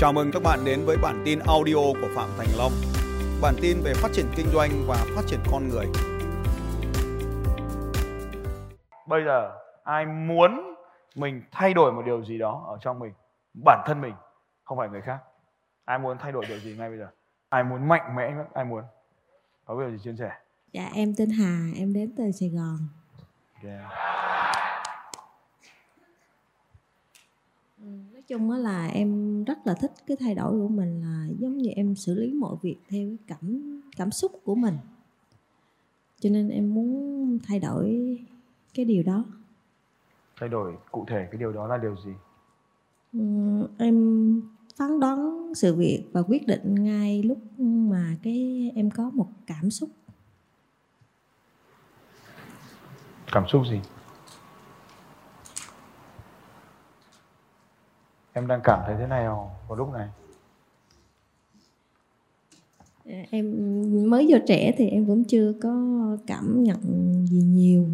Chào mừng các bạn đến với bản tin audio của Phạm Thành Long. Bản tin về phát triển kinh doanh và phát triển con người. Bây giờ ai muốn mình thay đổi một điều gì đó ở trong mình, bản thân mình, không phải người khác. Ai muốn thay đổi điều gì ngay bây giờ? Ai muốn mạnh mẽ? Ai muốn? Có điều gì chia sẻ? Dạ, em tên Hà, em đến từ Sài Gòn. Nói chung là em rất là thích cái thay đổi của mình, là giống như em xử lý mọi việc theo cái cảm xúc của mình. Cho nên em muốn thay đổi cái điều đó. Thay đổi cụ thể cái điều đó là điều gì? Em phán đoán sự việc và quyết định ngay lúc mà cái em có một cảm xúc. Cảm xúc gì? Em đang cảm thấy thế này vào lúc này? Em mới vô trẻ thì em cũng chưa có cảm nhận gì nhiều.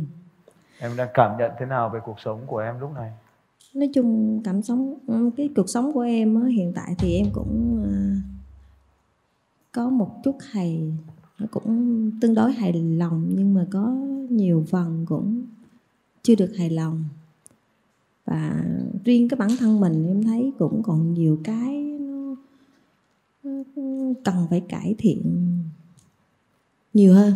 Em đang cảm nhận thế nào về cuộc sống của em lúc này? Nói chung cái cuộc sống của em hiện tại thì em cũng có một chút cũng tương đối hài lòng, nhưng mà có nhiều phần cũng chưa được hài lòng. Và riêng cái bản thân mình em thấy cũng còn nhiều cái nó cần phải cải thiện nhiều hơn.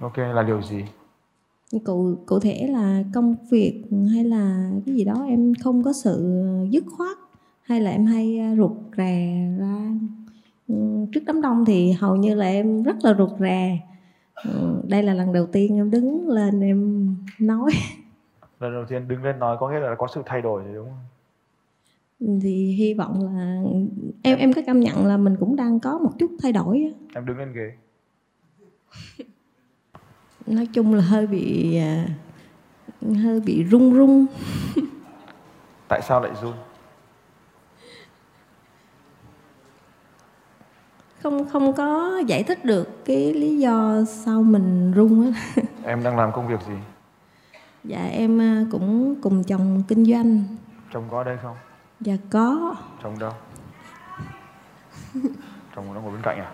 Ok, là điều gì? Cụ thể là công việc hay là cái gì đó em không có sự dứt khoát, hay là em hay rụt rè ra. Trước đám đông thì hầu như là em rất là rụt rè. Đây là lần đầu tiên em đứng lên em nói. Lần đầu tiên đứng lên nói có nghĩa là có sự thay đổi rồi đúng không? Thì hy vọng là em có cảm nhận là mình cũng đang có một chút thay đổi. Em đứng lên ghế. Nói chung là hơi bị run. Tại sao lại run? Không có giải thích được cái lý do sao mình run á. Em đang làm công việc gì? Dạ em cũng cùng chồng kinh doanh. Chồng có ở đây không? Dạ có. Chồng đâu? Chồng đang ngồi bên cạnh à?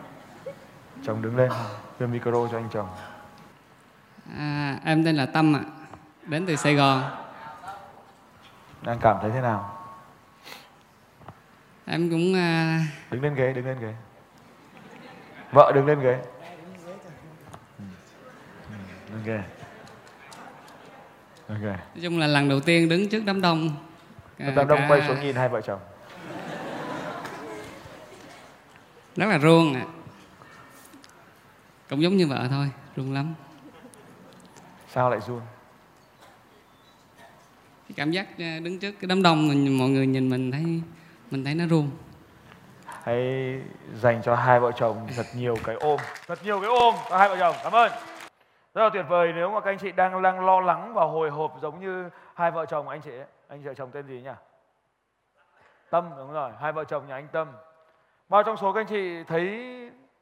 Chồng đứng lên, đưa micro cho anh chồng. Em tên là Tâm ạ, đến từ Sài Gòn. Đang cảm thấy thế nào? Em cũng... Đứng lên ghế. Vợ đứng lên ghế. Ok. Nói chung là lần đầu tiên đứng trước đám đông. Đám đông quay xuống nhìn hai vợ chồng. Rất là run ạ. Cũng giống như vợ thôi, run lắm. Sao lại run? Cái cảm giác đứng trước cái đám đông mọi người nhìn mình thấy nó run. Hãy dành cho hai vợ chồng thật nhiều cái ôm cho hai vợ chồng. Cảm ơn, rất là tuyệt vời. Nếu mà các anh chị đang lo lắng và hồi hộp giống như hai vợ chồng anh chị tên gì nhỉ? Tâm, đúng rồi, hai vợ chồng nhà anh Tâm. Bao trong số các anh chị thấy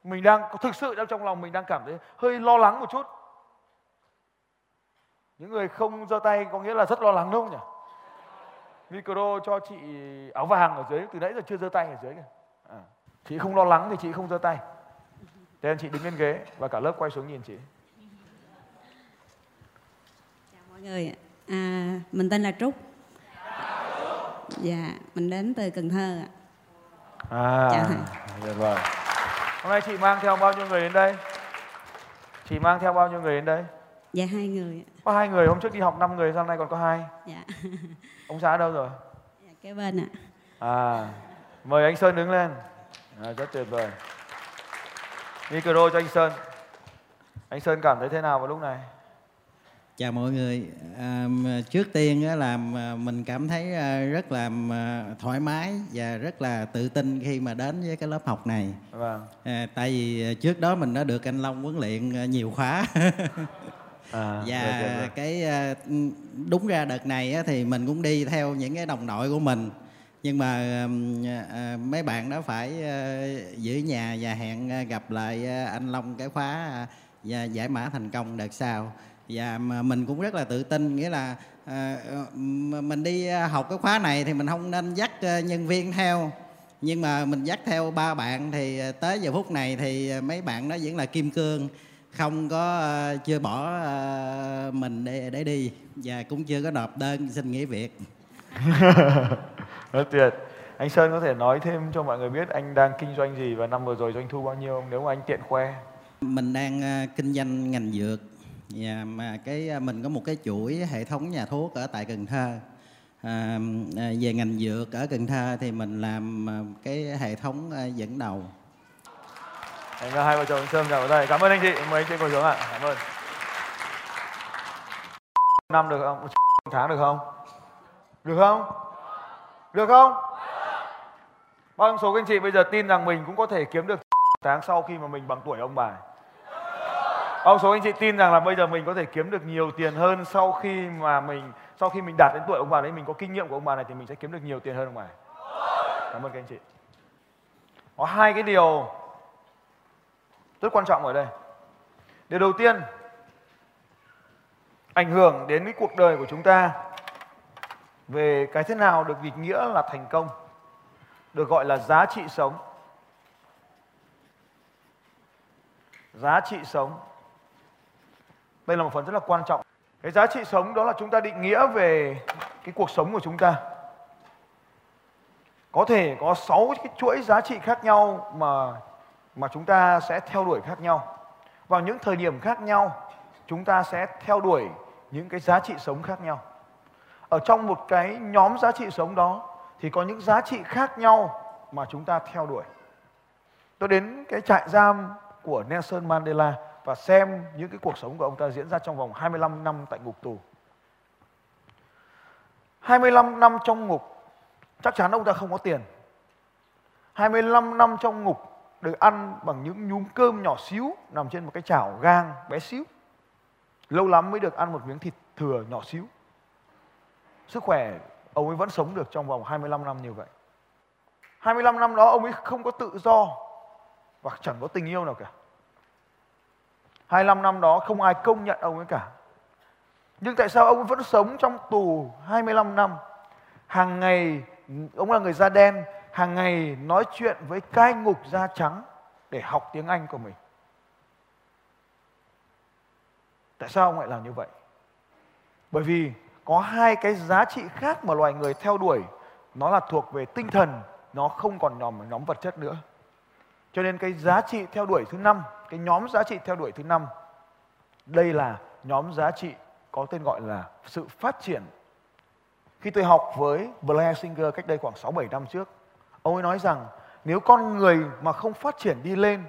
mình đang thực sự trong lòng mình đang cảm thấy hơi lo lắng một chút? Những người không giơ tay có nghĩa là rất lo lắng đúng không nhỉ? Micro cho chị áo vàng ở dưới, từ nãy giờ chưa giơ tay ở dưới kìa. Chị không lo lắng thì chị không giơ tay. Thế nên chị đứng lên ghế và cả lớp quay xuống nhìn chị. Chào mọi người, mình tên là Trúc. Dạ, mình đến từ Cần Thơ ạ. Chào thầy. Vâng. Hôm nay chị mang theo bao nhiêu người đến đây? Dạ 2 người. Có 2 người, hôm trước đi học 5 người, sang nay còn có 2. Dạ. Ông xã đâu rồi? Dạ kế bên ạ. Mời anh Sơn đứng lên. Rất tuyệt vời. Micro cho anh Sơn. Anh Sơn cảm thấy thế nào vào lúc này? Chào mọi người. Trước tiên là mình cảm thấy rất là thoải mái và rất là tự tin khi mà đến với cái lớp học này. Vâng. Tại vì trước đó mình đã được anh Long huấn luyện nhiều khóa. Và cái đúng ra đợt này thì mình cũng đi theo những cái đồng đội của mình. Nhưng mà mấy bạn đó phải giữ nhà và hẹn gặp lại anh Long cái khóa giải mã thành công đợt sau. Và mình cũng rất là tự tin, nghĩa là mình đi học cái khóa này thì mình không nên dắt nhân viên theo, nhưng mà mình dắt theo ba bạn thì tới giờ phút này thì mấy bạn đó vẫn là kim cương, không có chưa bỏ mình để đi, và cũng chưa có nộp đơn xin nghỉ việc. Rất tuyệt. Anh Sơn có thể nói thêm cho mọi người biết anh đang kinh doanh gì và năm vừa rồi doanh thu bao nhiêu nếu mà anh tiện khoe? Mình đang kinh doanh ngành dược, và mà mình có một cái chuỗi hệ thống nhà thuốc ở tại Cần Thơ. Về ngành dược ở Cần Thơ thì mình làm cái hệ thống dẫn đầu. Anh và hai vợ chồng Sơn chào ở đây. Cảm ơn anh chị, mời anh chị ngồi xuống ạ. Cảm ơn. Năm được không? Tháng được không? Được không? Được không? Bao nhiêu số các anh chị bây giờ tin rằng mình cũng có thể kiếm được tháng sau khi mà mình bằng tuổi ông bà? Bao nhiêu số anh chị tin rằng là bây giờ mình có thể kiếm được nhiều tiền hơn sau khi mình đạt đến tuổi ông bà đấy, mình có kinh nghiệm của ông bà này thì mình sẽ kiếm được nhiều tiền hơn ông bà? Cảm ơn các anh chị. Có hai cái điều rất quan trọng ở đây. Điều đầu tiên, ảnh hưởng đến cái cuộc đời của chúng ta về cái thế nào được định nghĩa là thành công, được gọi là giá trị sống. Giá trị sống. Đây là một phần rất là quan trọng. Cái giá trị sống đó là chúng ta định nghĩa về cái cuộc sống của chúng ta. Có thể có 6 cái chuỗi giá trị khác nhau mà chúng ta sẽ theo đuổi khác nhau. Vào những thời điểm khác nhau, chúng ta sẽ theo đuổi những cái giá trị sống khác nhau. Ở trong một cái nhóm giá trị sống đó thì có những giá trị khác nhau mà chúng ta theo đuổi. Tôi đến cái trại giam của Nelson Mandela và xem những cái cuộc sống của ông ta diễn ra trong vòng 25 năm tại ngục tù. 25 năm trong ngục, chắc chắn ông ta không có tiền. 25 năm trong ngục được ăn bằng những nhúm cơm nhỏ xíu nằm trên một cái chảo gang bé xíu. Lâu lắm mới được ăn một miếng thịt thừa nhỏ xíu. Sức khỏe ông ấy vẫn sống được trong vòng 25 năm như vậy. 25 năm đó ông ấy không có tự do và chẳng có tình yêu nào cả. 25 năm đó không ai công nhận ông ấy cả. Nhưng tại sao ông ấy vẫn sống trong tù 25 năm? Hàng ngày, ông là người da đen, hàng ngày nói chuyện với cai ngục da trắng để học tiếng Anh của mình. Tại sao ông lại làm như vậy? Bởi vì có hai cái giá trị khác mà loài người theo đuổi. Nó là thuộc về tinh thần, nó không còn nhóm vật chất nữa. Cho nên cái giá trị theo đuổi thứ 5, cái nhóm giá trị theo đuổi thứ 5, đây là nhóm giá trị có tên gọi là sự phát triển. Khi tôi học với Blaise Singer cách đây khoảng 6-7 năm trước, ông ấy nói rằng nếu con người mà không phát triển đi lên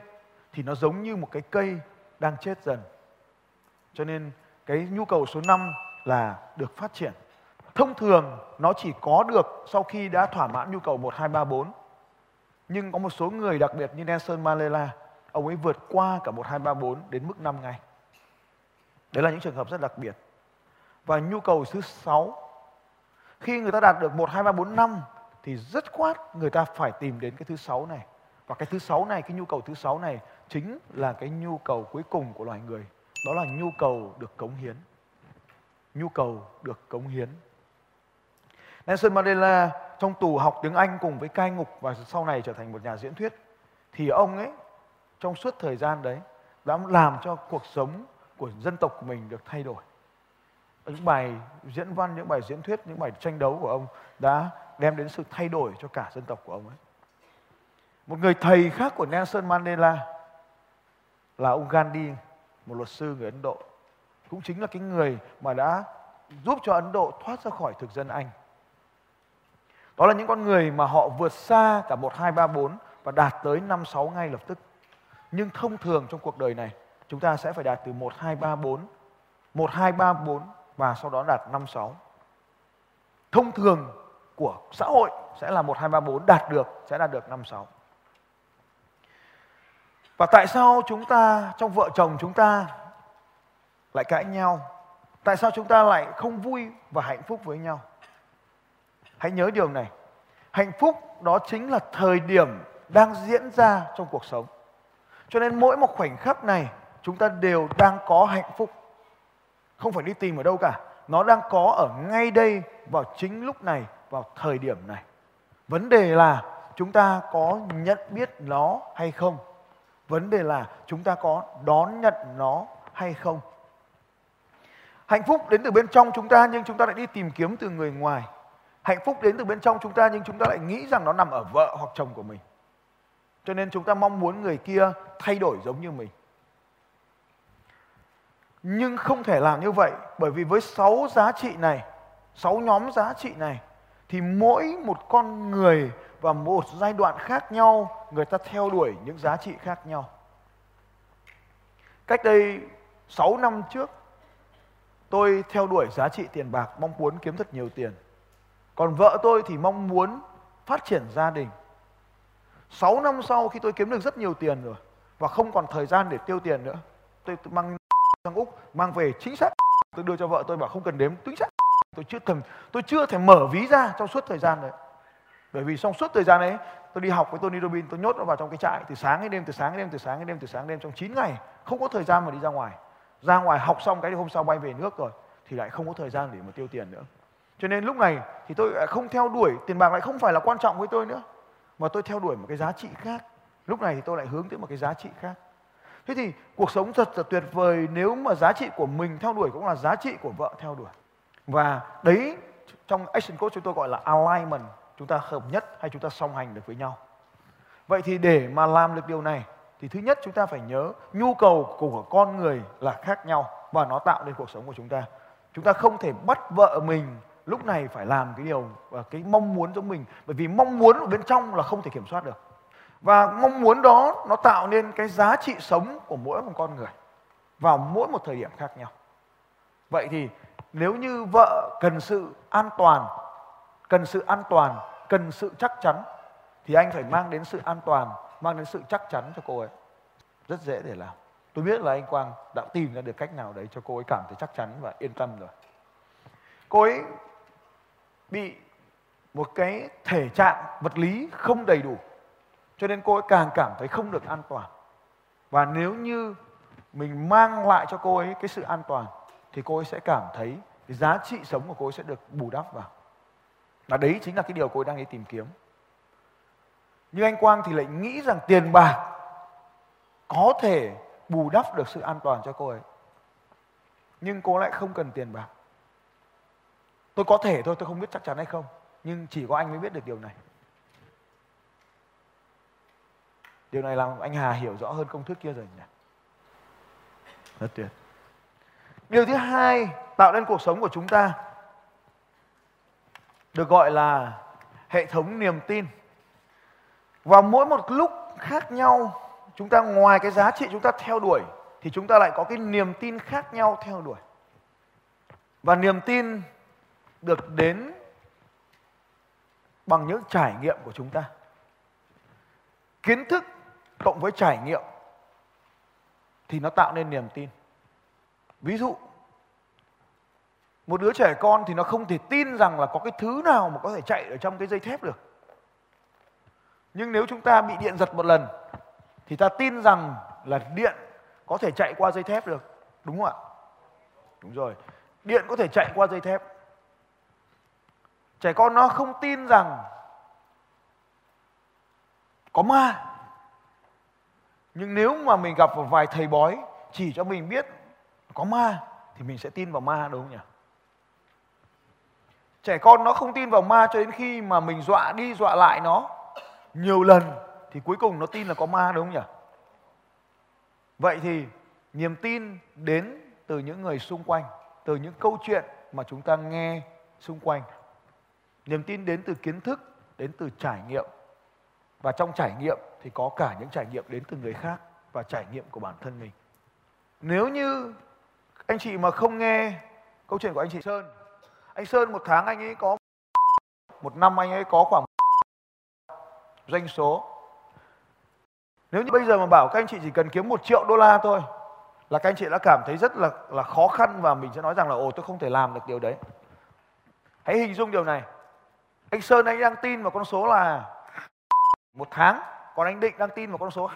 thì nó giống như một cái cây đang chết dần. Cho nên cái nhu cầu số 5 là được phát triển. Thông thường nó chỉ có được sau khi đã thỏa mãn nhu cầu 1, 2, 3, 4. Nhưng có một số người đặc biệt như Nelson Mandela, ông ấy vượt qua cả 1, 2, 3, 4 đến mức 5 ngày. Đấy là những trường hợp rất đặc biệt. Và nhu cầu thứ 6, khi người ta đạt được 1, 2, 3, 4, 5 thì dứt khoát người ta phải tìm đến cái thứ 6 này. Và cái thứ 6 này, cái nhu cầu thứ 6 này chính là cái nhu cầu cuối cùng của loài người. Đó là nhu cầu được cống hiến. Nhu cầu được cống hiến. Nelson Mandela trong tù học tiếng Anh cùng với cai ngục và sau này trở thành một nhà diễn thuyết. Thì ông ấy trong suốt thời gian đấy đã làm cho cuộc sống của dân tộc của mình được thay đổi. Những bài diễn văn, những bài diễn thuyết, những bài tranh đấu của ông đã đem đến sự thay đổi cho cả dân tộc của ông ấy. Một người thầy khác của Nelson Mandela là ông Gandhi, một luật sư người Ấn Độ. Cũng chính là cái người mà đã giúp cho Ấn Độ thoát ra khỏi thực dân Anh. Đó là những con người mà họ vượt xa cả 1, 2, 3, 4 và đạt tới 5, 6 ngay lập tức. Nhưng thông thường trong cuộc đời này, chúng ta sẽ phải đạt từ 1, 2, 3, 4, 1, 2, 3, 4 và sau đó đạt 5, 6. Thông thường của xã hội sẽ là 1, 2, 3, 4, đạt được, sẽ đạt được 5, 6. Và tại sao chúng ta, trong vợ chồng chúng ta lại cãi nhau? Tại sao chúng ta lại không vui và hạnh phúc với nhau? Hãy nhớ điều này. Hạnh phúc đó chính là thời điểm đang diễn ra trong cuộc sống. Cho nên mỗi một khoảnh khắc này, chúng ta đều đang có hạnh phúc. không phải đi tìm ở đâu cả. Nó đang có ở ngay đây, vào chính lúc này, vào thời điểm này. Vấn đề là chúng ta có nhận biết nó hay không? Vấn đề là chúng ta có đón nhận nó hay không? Hạnh phúc đến từ bên trong chúng ta, nhưng chúng ta lại đi tìm kiếm từ người ngoài. Hạnh phúc đến từ bên trong chúng ta, nhưng chúng ta lại nghĩ rằng nó nằm ở vợ hoặc chồng của mình. Cho nên chúng ta mong muốn người kia thay đổi giống như mình. Nhưng không thể làm như vậy, bởi vì với 6 giá trị này, 6 nhóm giá trị này, thì mỗi một con người và một giai đoạn khác nhau, người ta theo đuổi những giá trị khác nhau. Cách đây 6 năm trước, tôi theo đuổi giá trị tiền bạc, mong muốn kiếm thật nhiều tiền. Còn vợ tôi thì mong muốn phát triển gia đình. 6 năm sau khi tôi kiếm được rất nhiều tiền rồi và không còn thời gian để tiêu tiền nữa, tôi mang sang Úc, mang về chính xác, tôi đưa cho vợ tôi bảo không cần đếm chính xác. Tôi chưa thể mở ví ra trong suốt thời gian đấy. Bởi vì trong suốt thời gian ấy, tôi đi học với Tony Robbins, tôi nhốt nó vào trong cái trại từ sáng đến đêm, từ sáng đến đêm, từ sáng đến đêm, từ sáng đến đêm trong 9 ngày, không có thời gian mà đi ra ngoài. Ra ngoài học xong cái hôm sau bay về nước rồi thì lại không có thời gian để mà tiêu tiền nữa. Cho nên lúc này thì tôi lại không theo đuổi, tiền bạc lại không phải là quan trọng với tôi nữa, mà tôi theo đuổi một cái giá trị khác. Lúc này thì tôi lại hướng tới một cái giá trị khác. Thế thì cuộc sống thật là tuyệt vời nếu mà giá trị của mình theo đuổi cũng là giá trị của vợ theo đuổi. Và đấy, trong Action Coach chúng tôi gọi là alignment, chúng ta hợp nhất hay chúng ta song hành được với nhau. Vậy thì để mà làm được điều này thì thứ nhất chúng ta phải nhớ nhu cầu của con người là khác nhau và nó tạo nên cuộc sống của chúng ta. Chúng ta không thể bắt vợ mình lúc này phải làm cái điều và cái mong muốn giống mình, bởi vì mong muốn ở bên trong là không thể kiểm soát được. Và mong muốn đó nó tạo nên cái giá trị sống của mỗi một con người vào mỗi một thời điểm khác nhau. Vậy thì nếu như vợ cần sự an toàn, cần sự chắc chắn, thì anh phải mang đến sự an toàn, mang đến sự chắc chắn cho cô ấy. Rất dễ để làm. Tôi biết là anh Quang đã tìm ra được cách nào đấy cho cô ấy cảm thấy chắc chắn và yên tâm rồi. Cô ấy bị một cái thể trạng vật lý không đầy đủ, cho nên cô ấy càng cảm thấy không được an toàn. Và nếu như mình mang lại cho cô ấy cái sự an toàn thì cô ấy sẽ cảm thấy cái giá trị sống của cô ấy sẽ được bù đắp vào. Và đấy chính là cái điều cô ấy đang đi tìm kiếm. Nhưng anh Quang thì lại nghĩ rằng tiền bạc có thể bù đắp được sự an toàn cho cô ấy. Nhưng cô lại không cần tiền bạc. Tôi có thể thôi, tôi không biết chắc chắn hay không. Nhưng chỉ có anh mới biết được điều này. Điều này làm anh Hà hiểu rõ hơn công thức kia rồi nhỉ? Rất tuyệt. Điều thứ hai tạo nên cuộc sống của chúng ta được gọi là hệ thống niềm tin. Vào mỗi một lúc khác nhau, chúng ta ngoài cái giá trị chúng ta theo đuổi thì chúng ta lại có cái niềm tin khác nhau theo đuổi. Và niềm tin được đến bằng những trải nghiệm của chúng ta. Kiến thức cộng với trải nghiệm thì nó tạo nên niềm tin. Ví dụ, một đứa trẻ con thì nó không thể tin rằng là có cái thứ nào mà có thể chạy ở trong cái dây thép được. Nhưng nếu chúng ta bị điện giật một lần thì ta tin rằng là điện có thể chạy qua dây thép được. Đúng không ạ? Đúng rồi. Điện có thể chạy qua dây thép. Trẻ con nó không tin rằng có ma. Nhưng nếu mà mình gặp một vài thầy bói chỉ cho mình biết có ma thì mình sẽ tin vào ma, đúng không nhỉ? Trẻ con nó không tin vào ma cho đến khi mà mình dọa đi dọa lại nó nhiều lần thì cuối cùng nó tin là có ma, đúng không nhỉ? Vậy thì niềm tin đến từ những người xung quanh, từ những câu chuyện mà chúng ta nghe xung quanh. Niềm tin đến từ kiến thức, đến từ trải nghiệm. Và trong trải nghiệm thì có cả những trải nghiệm đến từ người khác và trải nghiệm của bản thân mình. Nếu như anh chị mà không nghe câu chuyện của anh chị Sơn, anh Sơn một tháng anh ấy có, một năm anh ấy có khoảng doanh số. Nếu như bây giờ mà bảo các anh chị chỉ cần kiếm $1 triệu thôi là các anh chị đã cảm thấy rất là khó khăn và mình sẽ nói rằng là ồ, tôi không thể làm được điều đấy. Hãy hình dung điều này. Anh Sơn anh đang tin vào con số là 1 tháng, còn anh Định đang tin vào con số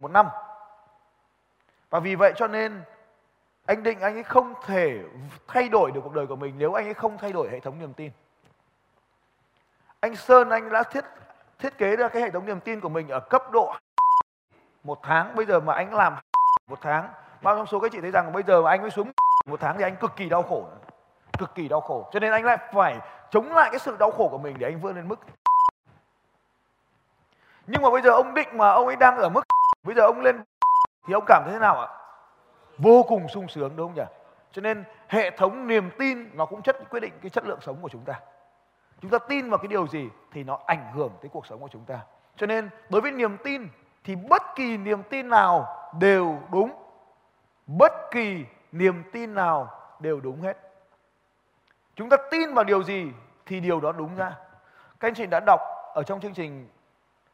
1 năm. Và vì vậy cho nên Anh định anh ấy không thể thay đổi được cuộc đời của mình nếu anh ấy không thay đổi hệ thống niềm tin. Anh Sơn anh đã thiết kế ra cái hệ thống niềm tin của mình ở cấp độ một tháng. Bây giờ mà anh làm một tháng, bao trong số các chị thấy rằng bây giờ mà anh mới xuống một tháng thì anh cực kỳ đau khổ. Cực kỳ đau khổ. Cho nên anh lại phải chống lại cái sự đau khổ của mình để anh vươn lên mức. Nhưng mà bây giờ ông định mà ông ấy đang ở mức, bây giờ ông lên thì ông cảm thấy thế nào ạ? Vô cùng sung sướng đúng không nhỉ? Cho nên hệ thống niềm tin nó cũng quyết định cái chất lượng sống của chúng ta. Chúng ta tin vào cái điều gì thì nó ảnh hưởng tới cuộc sống của chúng ta. Cho nên đối với niềm tin thì bất kỳ niềm tin nào đều đúng. Bất kỳ niềm tin nào đều đúng hết. Chúng ta tin vào điều gì thì điều đó đúng ra. Các anh chị đã đọc ở trong chương trình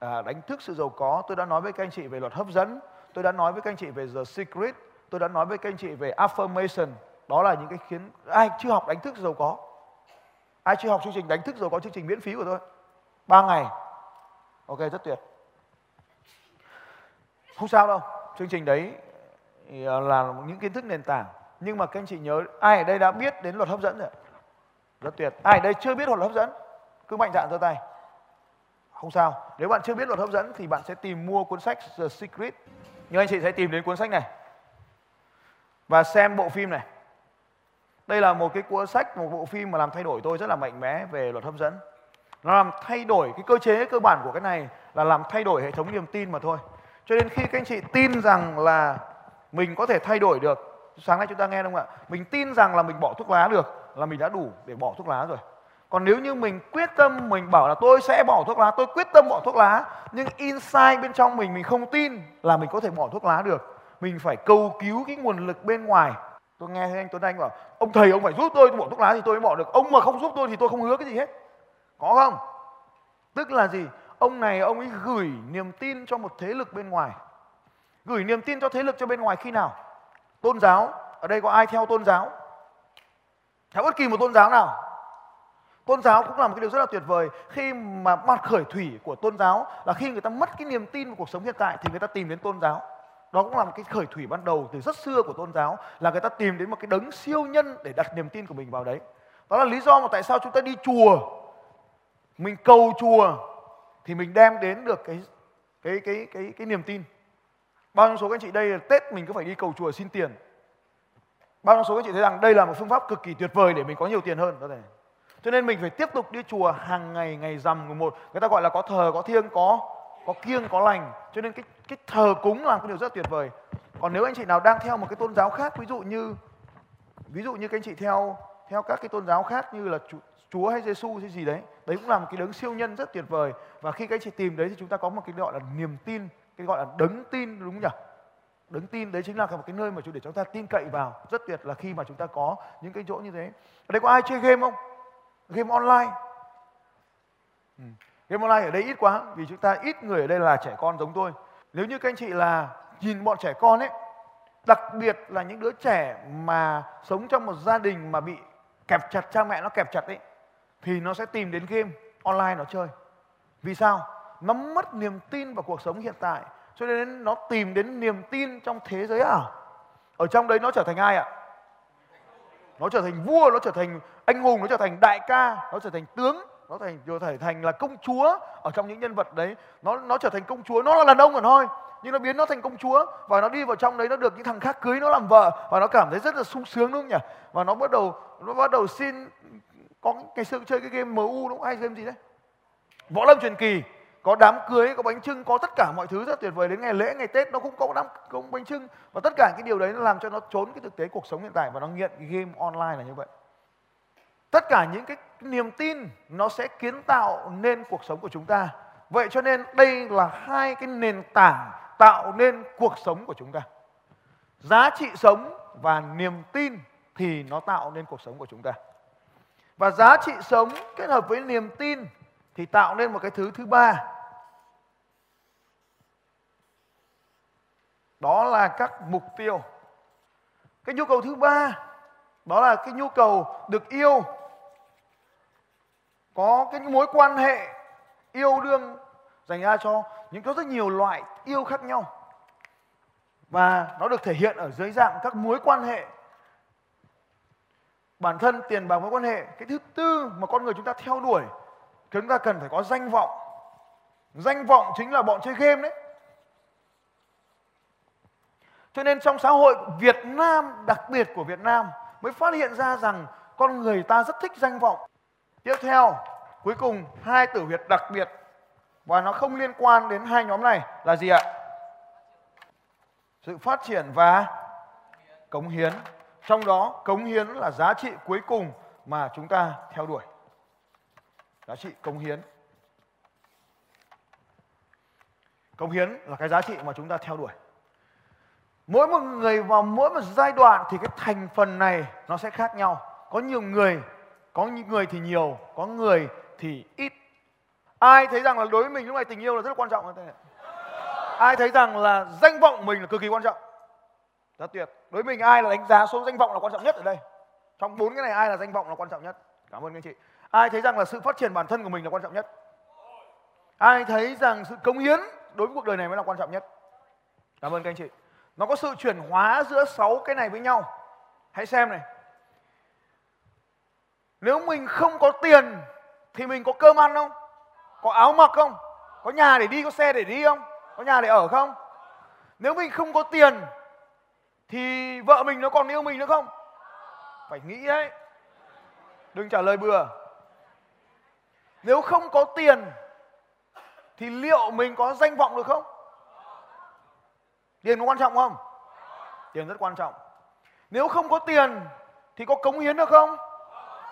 Đánh thức sự giàu có, tôi đã nói với các anh chị về luật hấp dẫn, tôi đã nói với các anh chị về The Secret, tôi đã nói với các anh chị về affirmation. Đó là những cái khiến ai chưa học đánh thức giàu có, ai chưa học chương trình đánh thức giàu có, chương trình miễn phí của tôi 3 ngày, ok, rất tuyệt, không sao đâu. Chương trình đấy là những kiến thức nền tảng, nhưng mà các anh chị nhớ, ai ở đây đã biết đến luật hấp dẫn rồi? Rất tuyệt. Ai ở đây chưa biết luật hấp dẫn cứ mạnh dạn giơ tay. Không sao, nếu bạn chưa biết luật hấp dẫn thì bạn sẽ tìm mua cuốn sách The Secret. Nhưng anh chị sẽ tìm đến cuốn sách này và xem bộ phim này. Đây là một cái cuốn sách, một bộ phim mà làm thay đổi tôi rất là mạnh mẽ về luật hấp dẫn. Nó làm thay đổi cái cơ chế cơ bản của cái này là làm thay đổi hệ thống niềm tin mà thôi. Cho nên khi các anh chị tin rằng là mình có thể thay đổi được, sáng nay chúng ta nghe đúng không ạ? Mình tin rằng là mình bỏ thuốc lá được là mình đã đủ để bỏ thuốc lá rồi. Còn nếu như mình quyết tâm, mình bảo là tôi sẽ bỏ thuốc lá, tôi quyết tâm bỏ thuốc lá, nhưng inside bên trong mình không tin là mình có thể bỏ thuốc lá được. Mình phải cầu cứu cái nguồn lực bên ngoài. Tôi nghe thấy anh Tuấn Anh bảo, ông thầy ông phải giúp tôi bỏ thuốc lá thì tôi mới bỏ được. Ông mà không giúp tôi thì tôi không hứa cái gì hết. Có không? Tức là gì? Ông này ông ấy gửi niềm tin cho một thế lực bên ngoài. Gửi niềm tin cho thế lực cho bên ngoài khi nào? Tôn giáo. Ở đây có ai theo tôn giáo? Theo bất kỳ một tôn giáo nào. Tôn giáo cũng là một cái điều rất là tuyệt vời. Khi mà mặt khởi thủy của tôn giáo là khi người ta mất cái niềm tin vào cuộc sống hiện tại thì người ta tìm đến tôn giáo. Đó cũng là một cái khởi thủy ban đầu từ rất xưa của tôn giáo, là người ta tìm đến một cái đấng siêu nhân để đặt niềm tin của mình vào đấy. Đó là lý do mà tại sao chúng ta đi chùa, mình cầu chùa thì mình đem đến được cái niềm tin. Bao nhiêu số các anh chị đây là Tết mình cứ phải đi cầu chùa xin tiền. Bao nhiêu số các anh chị thấy rằng đây là một phương pháp cực kỳ tuyệt vời để mình có nhiều tiền hơn. Đó này. Cho nên mình phải tiếp tục đi chùa hàng ngày, ngày rằm mùng một. Người ta gọi là có thờ, có thiêng, có kiêng, có lành. Cho nên cái thờ cúng là một điều rất tuyệt vời. Còn nếu anh chị nào đang theo một cái tôn giáo khác, ví dụ như các anh chị theo các cái tôn giáo khác như là Chúa hay Giêsu hay gì đấy, đấy cũng là một cái đấng siêu nhân rất tuyệt vời. Và khi các anh chị tìm đấy thì chúng ta có một cái gọi là niềm tin, cái gọi là đấng tin, đúng nhỉ? Đấng tin đấy chính là một cái nơi mà để chúng ta tin cậy vào. Rất tuyệt là khi mà chúng ta có những cái chỗ như thế. Ở đây có ai chơi game không? Game online. Game online ở đây ít quá, vì chúng ta ít người ở đây là trẻ con giống tôi. Nếu như các anh chị là nhìn bọn trẻ con ấy, đặc biệt là những đứa trẻ mà sống trong một gia đình mà bị kẹp chặt, cha mẹ nó kẹp chặt ấy, thì nó sẽ tìm đến game online nó chơi. Vì sao? Nó mất niềm tin vào cuộc sống hiện tại, cho nên nó tìm đến niềm tin trong thế giới ảo. Ở trong đấy nó trở thành ai ạ? Nó trở thành vua, nó trở thành anh hùng, nó trở thành đại ca, nó trở thành tướng, nó trở thành là công chúa. Ở trong những nhân vật đấy, nó trở thành công chúa, nó là đàn ông còn thôi, nhưng nó biến nó thành công chúa. Và nó đi vào trong đấy, nó được những thằng khác cưới nó làm vợ, và nó cảm thấy rất là sung sướng, đúng không nhỉ? Và nó bắt đầu xin. Có ngày xưa chơi cái game MU, đúng không? Hay game gì đấy, Võ Lâm Truyền Kỳ, có đám cưới, có bánh chưng, có tất cả mọi thứ rất tuyệt vời. Đến ngày lễ, ngày Tết nó cũng có bánh chưng. Và tất cả cái điều đấy nó làm cho nó trốn cái thực tế cuộc sống hiện tại và nó nghiện cái game online là như vậy. Tất cả những cái niềm tin nó sẽ kiến tạo nên cuộc sống của chúng ta. Vậy cho nên đây là hai cái nền tảng tạo nên cuộc sống của chúng ta. Giá trị sống và niềm tin thì nó tạo nên cuộc sống của chúng ta. Và giá trị sống kết hợp với niềm tin thì tạo nên một cái thứ thứ ba. Đó là các mục tiêu. Cái nhu cầu thứ ba, đó là cái nhu cầu được yêu. Có cái mối quan hệ yêu đương dành ra cho những có rất nhiều loại yêu khác nhau. Và nó được thể hiện ở dưới dạng các mối quan hệ bản thân, tiền bạc, mối quan hệ. Cái thứ tư mà con người chúng ta theo đuổi, chúng ta cần phải có danh vọng. Danh vọng chính là bọn chơi game đấy. Cho nên trong xã hội Việt Nam, đặc biệt của Việt Nam, mới phát hiện ra rằng con người ta rất thích danh vọng. Tiếp theo, cuối cùng, hai tử huyệt đặc biệt và nó không liên quan đến hai nhóm này là gì ạ? Sự phát triển và cống hiến. Trong đó, cống hiến là giá trị cuối cùng mà chúng ta theo đuổi. Giá trị cống hiến. Cống hiến là cái giá trị mà chúng ta theo đuổi. Mỗi một người vào mỗi một giai đoạn thì cái thành phần này nó sẽ khác nhau. Có nhiều người, có những người thì nhiều, có người thì ít. Ai thấy rằng là đối với mình lúc này tình yêu là rất là quan trọng? Ai thấy rằng là danh vọng mình là cực kỳ quan trọng? Rất tuyệt. Đối với mình ai là đánh giá số danh vọng là quan trọng nhất ở đây? Trong bốn cái này ai là danh vọng là quan trọng nhất? Cảm ơn các anh chị. Ai thấy rằng là sự phát triển bản thân của mình là quan trọng nhất? Ai thấy rằng sự cống hiến đối với cuộc đời này mới là quan trọng nhất? Cảm ơn các anh chị. Nó có sự chuyển hóa giữa 6 cái này với nhau. Hãy xem này. Nếu mình không có tiền thì mình có cơm ăn không? Có áo mặc không? Có nhà để đi, có xe để đi không? Có nhà để ở không? Nếu mình không có tiền thì vợ mình nó còn yêu mình nữa không? Phải nghĩ đấy. Đừng trả lời bừa. Nếu không có tiền thì liệu mình có danh vọng được không? Tiền có quan trọng không? Tiền rất quan trọng. Nếu không có tiền thì có cống hiến được không?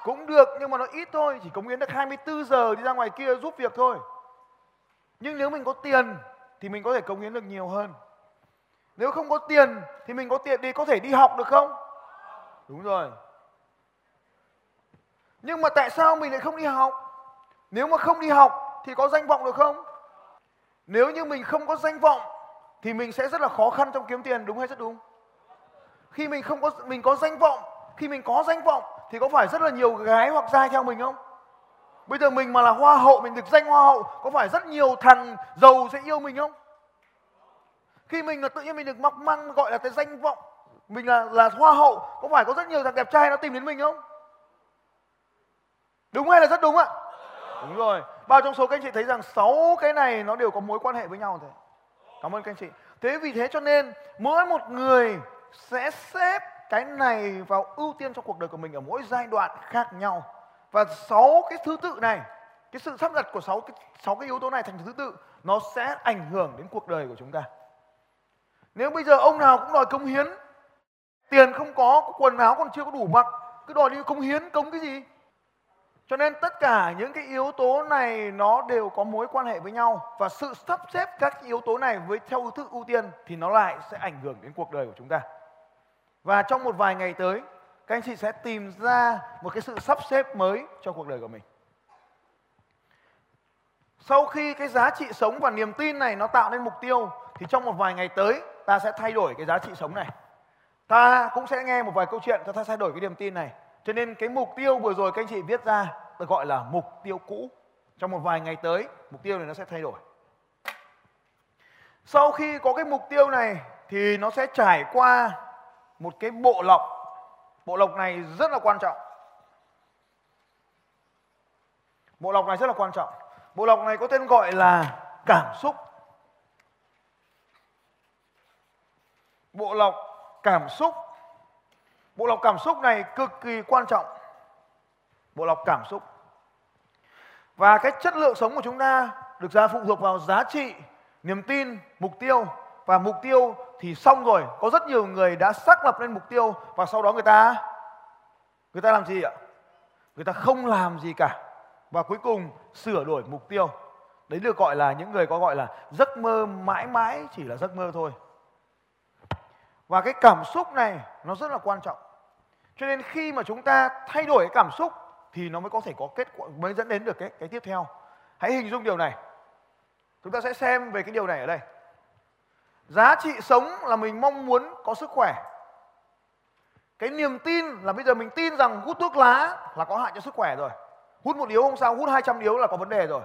Cũng được, nhưng mà nó ít thôi. Chỉ cống hiến được 24 giờ đi ra ngoài kia giúp việc thôi. Nhưng nếu mình có tiền thì mình có thể cống hiến được nhiều hơn. Nếu không có tiền thì mình có tiền thì có thể đi học được không? Đúng rồi. Nhưng mà tại sao mình lại không đi học? Nếu mà không đi học thì có danh vọng được không? Nếu như mình không có danh vọng thì mình sẽ rất là khó khăn trong kiếm tiền, đúng hay rất đúng? Khi mình không có, mình có danh vọng, khi mình có danh vọng thì có phải rất là nhiều gái hoặc trai theo mình không? Bây giờ mình mà là hoa hậu, mình được danh hoa hậu, có phải rất nhiều thằng giàu sẽ yêu mình không? Khi mình là tự nhiên mình được mọc măng gọi là cái danh vọng, mình là hoa hậu, có phải có rất nhiều thằng đẹp trai nó tìm đến mình không? Đúng hay là rất đúng ạ? Đúng rồi. Bao trong số các anh chị thấy rằng 6 cái này nó đều có mối quan hệ với nhau thế. Cảm ơn các anh chị. Thế vì thế cho nên mỗi một người sẽ xếp cái này vào ưu tiên trong cuộc đời của mình ở mỗi giai đoạn khác nhau. Và 6 cái thứ tự này, cái sự sắp đặt của 6 cái yếu tố này thành thứ tự, nó sẽ ảnh hưởng đến cuộc đời của chúng ta. Nếu bây giờ ông nào cũng đòi cống hiến, tiền không có, quần áo còn chưa có đủ mặc, cứ đòi đi cống hiến, cống cái gì? Cho nên tất cả những cái yếu tố này nó đều có mối quan hệ với nhau. Và sự sắp xếp các yếu tố này với theo thứ tự ưu tiên thì nó lại sẽ ảnh hưởng đến cuộc đời của chúng ta. Và trong một vài ngày tới, các anh chị sẽ tìm ra một cái sự sắp xếp mới cho cuộc đời của mình. Sau khi cái giá trị sống và niềm tin này nó tạo nên mục tiêu, thì trong một vài ngày tới ta sẽ thay đổi cái giá trị sống này. Ta cũng sẽ nghe một vài câu chuyện cho ta thay đổi cái niềm tin này. Cho nên cái mục tiêu vừa rồi các anh chị viết ra được gọi là mục tiêu cũ. Trong một vài ngày tới, mục tiêu này nó sẽ thay đổi. Sau khi có cái mục tiêu này thì nó sẽ trải qua một cái bộ lọc. Bộ lọc này rất là quan trọng. Bộ lọc này rất là quan trọng. Bộ lọc này có tên gọi là cảm xúc. Bộ lọc cảm xúc. Bộ lọc cảm xúc này cực kỳ quan trọng. Bộ lọc cảm xúc. Và cái chất lượng sống của chúng ta được ra phụ thuộc vào giá trị, niềm tin, mục tiêu. Và mục tiêu thì xong rồi. Có rất nhiều người đã xác lập lên mục tiêu và sau đó người ta làm gì ạ? Người ta không làm gì cả. Và cuối cùng sửa đổi mục tiêu. Đấy được gọi là những người có gọi là giấc mơ mãi mãi chỉ là giấc mơ thôi. Và cái cảm xúc này nó rất là quan trọng. Cho nên khi mà chúng ta thay đổi cái cảm xúc thì nó mới có thể có kết quả, mới dẫn đến được cái tiếp theo. Hãy hình dung điều này. Chúng ta sẽ xem về cái điều này ở đây. Giá trị sống là mình mong muốn có sức khỏe. Cái niềm tin là bây giờ mình tin rằng hút thuốc lá là có hại cho sức khỏe rồi. Hút một điếu không sao, hút 200 điếu là có vấn đề rồi.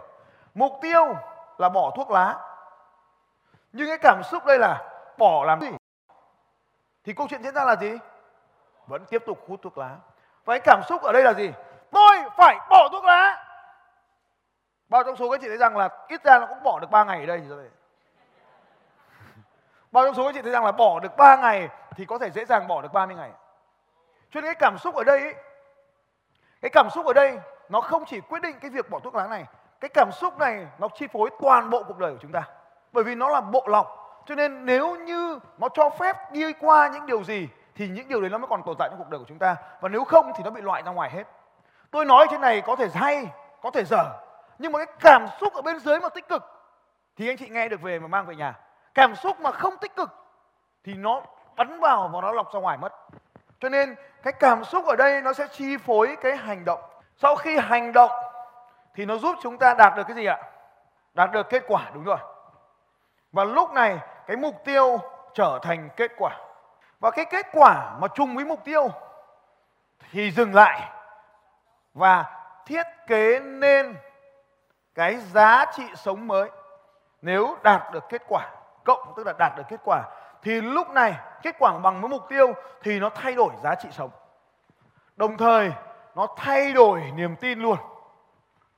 Mục tiêu là bỏ thuốc lá. Nhưng cái cảm xúc đây là bỏ làm gì? Thì câu chuyện diễn ra là gì? Vẫn tiếp tục hút thuốc lá. Vậy cảm xúc ở đây là gì? Tôi phải bỏ thuốc lá. Bao trong số các chị thấy rằng là ít ra nó cũng bỏ được 3 ngày ở đây. Bao trong số các chị thấy rằng là bỏ được 3 ngày thì có thể dễ dàng bỏ được 30 ngày. Cho nên cái cảm xúc ở đây ấy, cái cảm xúc ở đây nó không chỉ quyết định cái việc bỏ thuốc lá này. Cái cảm xúc này nó chi phối toàn bộ cuộc đời của chúng ta. Bởi vì nó là bộ lọc. Cho nên nếu như nó cho phép đi qua những điều gì thì những điều đấy nó mới còn tồn tại trong cuộc đời của chúng ta. Và nếu không thì nó bị loại ra ngoài hết. Tôi nói trên này có thể hay, có thể dở. Nhưng mà cái cảm xúc ở bên dưới mà tích cực thì anh chị nghe được về mà mang về nhà. Cảm xúc mà không tích cực thì nó bắn vào và nó lọc ra ngoài mất. Cho nên cái cảm xúc ở đây nó sẽ chi phối cái hành động. Sau khi hành động thì nó giúp chúng ta đạt được cái gì ạ? Đạt được kết quả, đúng rồi. Và lúc này cái mục tiêu trở thành kết quả. Và cái kết quả mà trùng với mục tiêu thì dừng lại và thiết kế nên cái giá trị sống mới. Nếu đạt được kết quả, cộng tức là đạt được kết quả, thì lúc này kết quả bằng với mục tiêu thì nó thay đổi giá trị sống. Đồng thời nó thay đổi niềm tin luôn.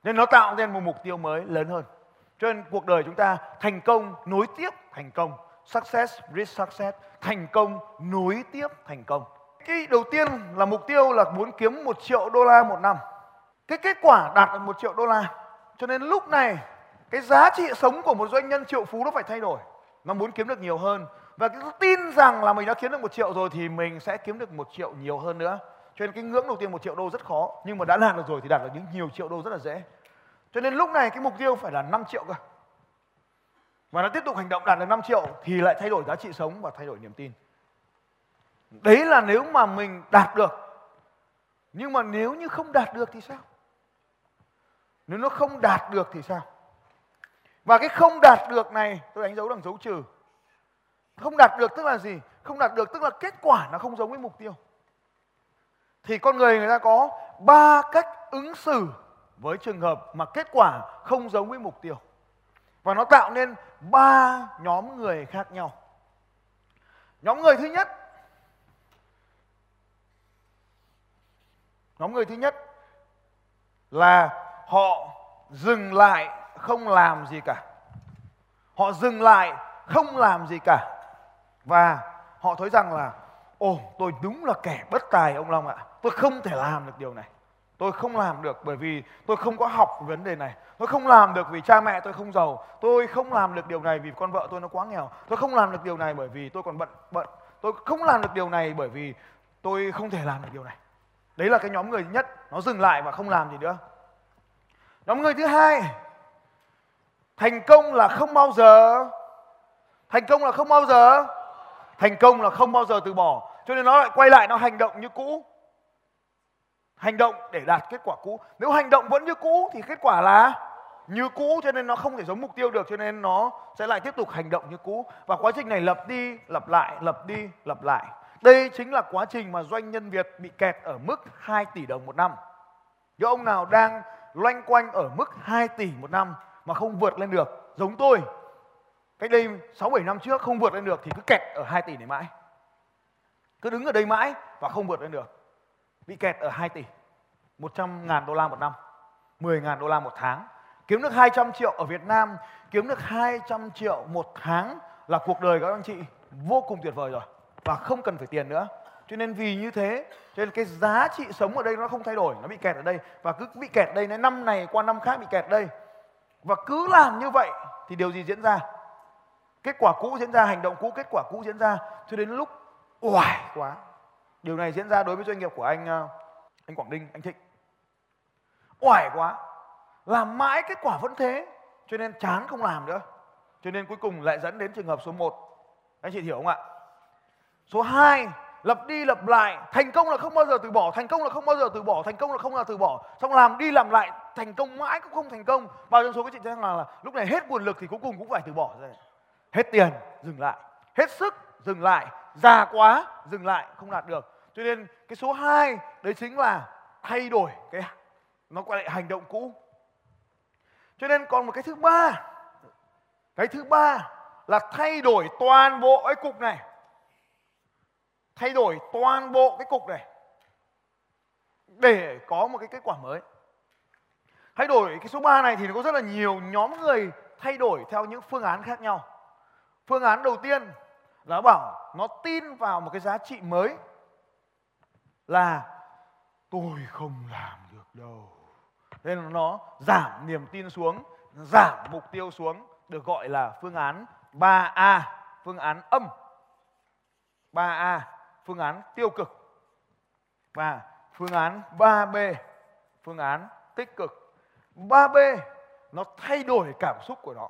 Nên nó tạo nên một mục tiêu mới lớn hơn. Cho nên cuộc đời chúng ta thành công nối tiếp thành công. Success, risk success. Thành công nối tiếp thành công. Cái đầu tiên là mục tiêu là muốn kiếm 1 triệu đô la một năm. Cái kết quả đạt được 1 triệu đô la. Cho nên lúc này cái giá trị sống của một doanh nhân triệu phú nó phải thay đổi. Nó muốn kiếm được nhiều hơn. Và cái tin rằng là mình đã kiếm được 1 triệu rồi thì mình sẽ kiếm được 1 triệu nhiều hơn nữa. Cho nên cái ngưỡng đầu tiên 1 triệu đô rất khó. Nhưng mà đã đạt được rồi thì đạt được những nhiều triệu đô rất là dễ. Cho nên lúc này cái mục tiêu phải là 5 triệu cơ. Và nó tiếp tục hành động đạt được 5 triệu thì lại thay đổi giá trị sống và thay đổi niềm tin. Đấy là nếu mà mình đạt được. Nhưng mà nếu như không đạt được thì sao? Nếu nó không đạt được thì sao? Và cái không đạt được này tôi đánh dấu bằng dấu trừ. Không đạt được tức là gì? Không đạt được tức là kết quả nó không giống với mục tiêu. Thì con người ta có 3 cách ứng xử với trường hợp mà kết quả không giống với mục tiêu. Và nó tạo nên 3 nhóm người khác nhau. Nhóm người thứ nhất là họ dừng lại không làm gì cả. Họ dừng lại không làm gì cả. Và họ thấy rằng là tôi đúng là kẻ bất tài ông Long ạ. Tôi không thể làm được điều này. Tôi không làm được bởi vì tôi không có học vấn đề này. Tôi không làm được vì cha mẹ tôi không giàu. Tôi không làm được điều này vì con vợ tôi nó quá nghèo. Tôi không làm được điều này bởi vì tôi còn bận. Tôi không làm được điều này bởi vì tôi không thể làm được điều này. Đấy là cái nhóm người thứ nhất. Nó dừng lại và không làm gì nữa. Nhóm người thứ hai. Thành công là không bao giờ từ bỏ. Cho nên nó lại quay lại, nó hành động như cũ. Hành động để đạt kết quả cũ. Nếu hành động vẫn như cũ thì kết quả là như cũ. Cho nên nó không thể giống mục tiêu được. Cho nên nó sẽ lại tiếp tục hành động như cũ. Và quá trình này lặp đi lặp lại, lặp đi lặp lại. Đây chính là quá trình mà doanh nhân Việt bị kẹt ở mức 2 tỷ đồng một năm. Nếu ông nào đang loanh quanh ở mức 2 tỷ một năm mà không vượt lên được, giống tôi cách đây 6-7 năm trước không vượt lên được, thì cứ kẹt ở 2 tỷ này mãi. Cứ đứng ở đây mãi và không vượt lên được. Bị kẹt ở 2 tỷ, 100.000 đô la một năm, 10.000 đô la một tháng. Kiếm được 200 triệu ở Việt Nam, kiếm được 200 triệu một tháng là cuộc đời các anh chị vô cùng tuyệt vời rồi. Và không cần phải tiền nữa. Cho nên vì như thế, cho nên cái giá trị sống ở đây nó không thay đổi. Nó bị kẹt ở đây và cứ bị kẹt ở đây. Năm này qua năm khác bị kẹt ở đây. Và cứ làm như vậy thì điều gì diễn ra? Kết quả cũ diễn ra, hành động cũ, kết quả cũ diễn ra. Cho đến lúc oải quá. Điều này diễn ra đối với doanh nghiệp của anh Quảng Ninh, anh Thịnh. Oải quá. Làm mãi kết quả vẫn thế. Cho nên chán không làm nữa. Cho nên cuối cùng lại dẫn đến trường hợp số 1. Anh chị hiểu không ạ? Số 2, lặp đi lặp lại. Thành công là không bao giờ từ bỏ. Thành công là không bao giờ từ bỏ. Xong làm đi làm lại. Thành công mãi cũng không thành công. Bao trong số các chị thấy là lúc này hết nguồn lực thì cuối cùng cũng phải từ bỏ rồi. Hết tiền, dừng lại. Hết sức, dừng lại. Già quá, dừng lại, không đạt được. Cho nên cái số 2 đấy chính là thay đổi cái nó quay lại hành động cũ. Cho nên còn một cái thứ 3. Cái thứ 3 là thay đổi toàn bộ cái cục này. để có một cái kết quả mới. Thay đổi cái số 3 này thì nó có rất là nhiều nhóm người thay đổi theo những phương án khác nhau. Phương án đầu tiên là nó bảo nó tin vào một cái giá trị mới là tôi không làm được đâu. Nên nó giảm niềm tin xuống, giảm mục tiêu xuống, được gọi là phương án 3A, phương án âm. 3A, phương án tiêu cực. Và phương án 3B, phương án tích cực. 3B nó thay đổi cảm xúc của nó,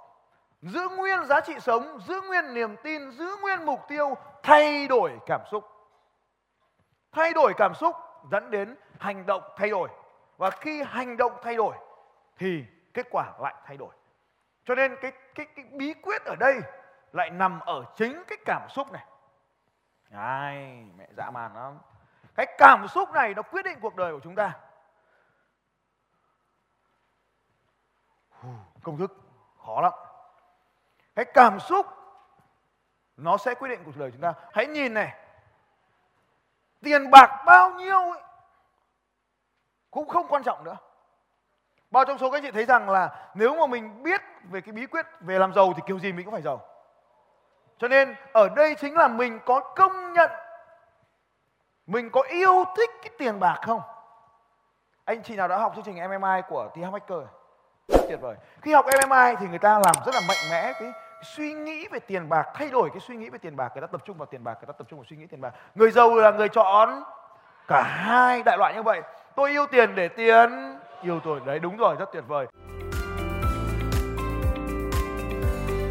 giữ nguyên giá trị sống, giữ nguyên niềm tin, giữ nguyên mục tiêu, thay đổi cảm xúc. Thay đổi cảm xúc dẫn đến hành động thay đổi, và khi hành động thay đổi thì kết quả lại thay đổi. Cho nên cái bí quyết ở đây lại nằm ở chính cái cảm xúc này. Ai, mẹ dã man lắm. Cái cảm xúc này nó quyết định cuộc đời của chúng ta. Công thức khó lắm. Cái cảm xúc nó sẽ quyết định cuộc đời chúng ta. Hãy nhìn này, tiền bạc bao nhiêu ấy cũng không quan trọng nữa. Bao trong số các chị thấy rằng là nếu mà mình biết về cái bí quyết về làm giàu thì kiểu gì mình cũng phải giàu. Cho nên ở đây chính là mình có công nhận, mình có yêu thích cái tiền bạc không. Anh chị nào đã học chương trình MMI của T-H-Maker? Rất tuyệt vời. Khi học MMI thì người ta làm rất là mạnh mẽ cái suy nghĩ về tiền bạc, thay đổi cái suy nghĩ về tiền bạc, người ta tập trung vào tiền bạc, người ta tập trung vào suy nghĩ tiền bạc. Người giàu là người chọn cả hai đại loại như vậy. Tôi yêu tiền để tiền yêu tôi. Đấy, đúng rồi, rất tuyệt vời.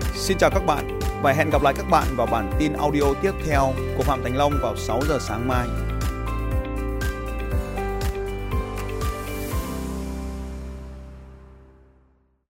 Xin chào các bạn và hẹn gặp lại các bạn vào bản tin audio tiếp theo của Phạm Thành Long vào 6 giờ sáng mai.